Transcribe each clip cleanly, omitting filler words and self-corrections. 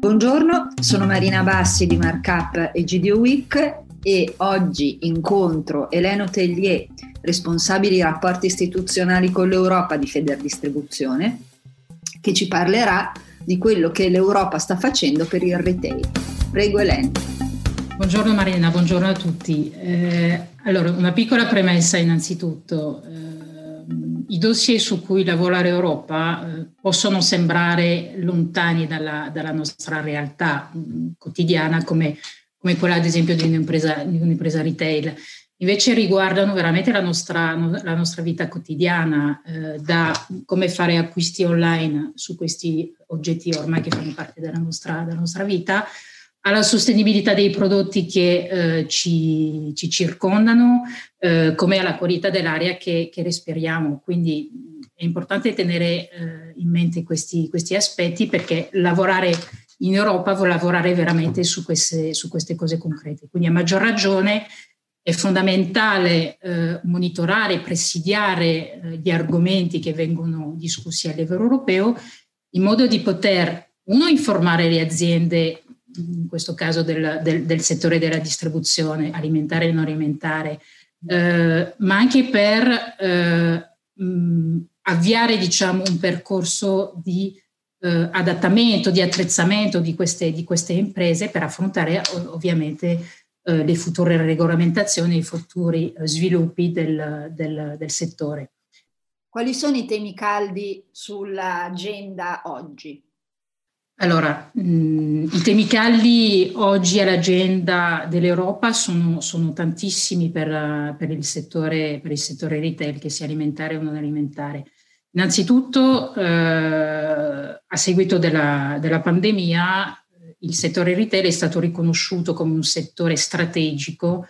Buongiorno, sono Marina Bassi di Markup e GDO Week e oggi incontro Elena Tellier, responsabile rapporti istituzionali con l'Europa di Feder Distribuzione, che ci parlerà di quello che l'Europa sta facendo per il retail. Prego Elena. Buongiorno Marina, buongiorno a tutti. Allora, una piccola premessa innanzitutto. I dossier su cui lavora l'Europa possono sembrare lontani dalla nostra realtà quotidiana, come quella ad esempio di un'impresa retail. Invece riguardano veramente la nostra vita quotidiana, da come fare acquisti online su questi oggetti ormai che fanno parte della nostra vita, alla sostenibilità dei prodotti che ci circondano, come alla qualità dell'aria che respiriamo. Quindi è importante tenere in mente questi aspetti, perché lavorare in Europa vuol lavorare veramente su queste cose concrete. Quindi a maggior ragione è fondamentale monitorare, presidiare gli argomenti che vengono discussi a livello europeo, in modo di poter, uno, informare le aziende, in questo caso del settore della distribuzione, alimentare e non alimentare, ma anche per avviare un percorso di adattamento, di attrezzamento di queste imprese per affrontare ovviamente le future regolamentazioni, i futuri sviluppi del settore. Quali sono i temi caldi sull'agenda oggi? Allora, i temi caldi oggi all'agenda dell'Europa sono tantissimi per il settore retail, che sia alimentare o non alimentare. Innanzitutto, a seguito della pandemia, il settore retail è stato riconosciuto come un settore strategico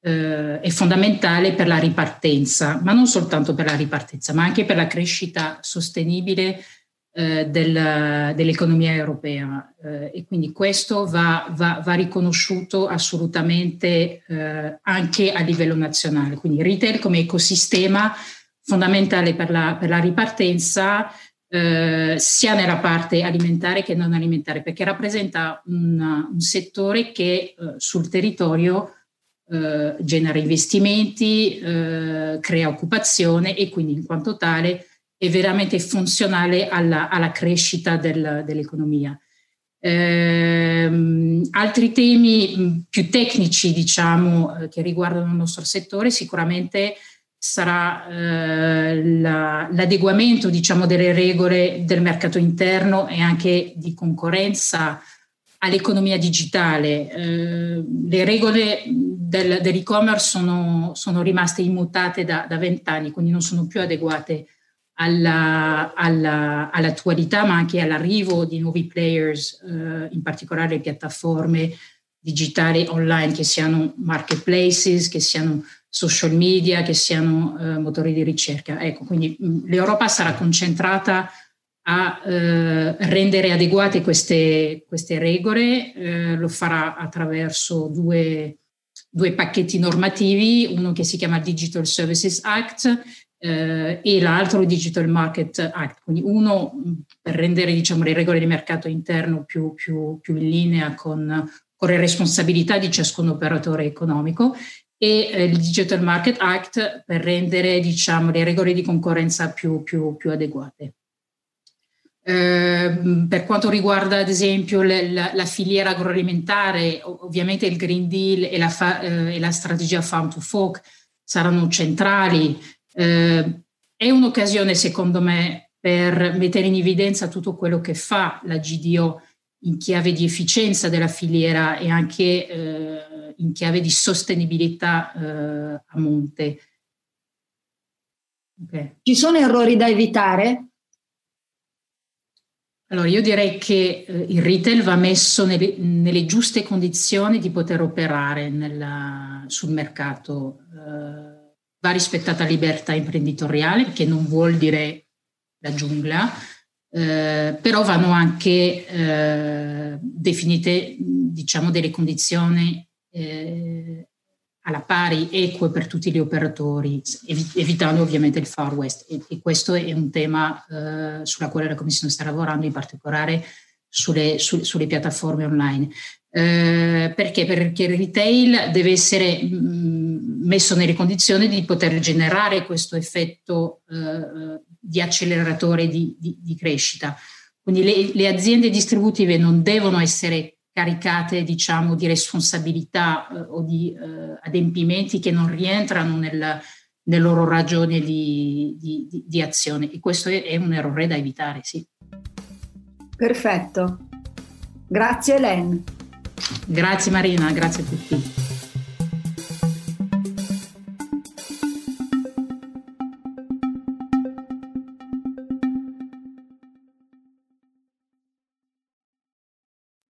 e fondamentale per la ripartenza, ma non soltanto per la ripartenza, ma anche per la crescita sostenibile dell'economia europea, e quindi questo va riconosciuto assolutamente anche a livello nazionale. Quindi il retail come ecosistema fondamentale per la ripartenza, sia nella parte alimentare che non alimentare, perché rappresenta un settore che sul territorio genera investimenti, crea occupazione e quindi in quanto tale è veramente funzionale alla crescita dell'economia. Altri temi più tecnici, che riguardano il nostro settore, sicuramente sarà l'adeguamento, delle regole del mercato interno e anche di concorrenza all'economia digitale. Le regole dell'e-commerce sono rimaste immutate da 20 anni, quindi non sono più adeguate all'attualità, ma anche all'arrivo di nuovi players, in particolare piattaforme digitali online, che siano marketplaces, che siano social media, che siano motori di ricerca. Ecco, quindi l'Europa sarà concentrata a rendere adeguate queste regole, lo farà attraverso due pacchetti normativi, uno che si chiama Digital Services Act e l'altro Digital Market Act, quindi uno per rendere le regole di mercato interno più in linea con le responsabilità di ciascun operatore economico, e il Digital Market Act per rendere le regole di concorrenza più adeguate. Per quanto riguarda ad esempio la filiera agroalimentare, ovviamente il Green Deal e la strategia Farm to Fork saranno centrali. È un'occasione, secondo me, per mettere in evidenza tutto quello che fa la GDO in chiave di efficienza della filiera e anche in chiave di sostenibilità a monte. Okay. Ci sono errori da evitare? Allora, io direi che il retail va messo nelle giuste condizioni di poter operare sul mercato. Va rispettata libertà imprenditoriale, che non vuol dire la giungla, però vanno anche definite delle condizioni alla pari, eque per tutti gli operatori, evitando ovviamente il Far West, e questo è un tema sulla quale la Commissione sta lavorando, in particolare sulle piattaforme online. Perché? Perché il retail deve essere messo nelle condizioni di poter generare questo effetto di acceleratore di crescita. Quindi le aziende distributive non devono essere caricate, diciamo, di responsabilità o di adempimenti che non rientrano nel loro ragione di azione, e questo è un errore da evitare, sì. Perfetto. Grazie Elena. Grazie Marina, grazie a tutti.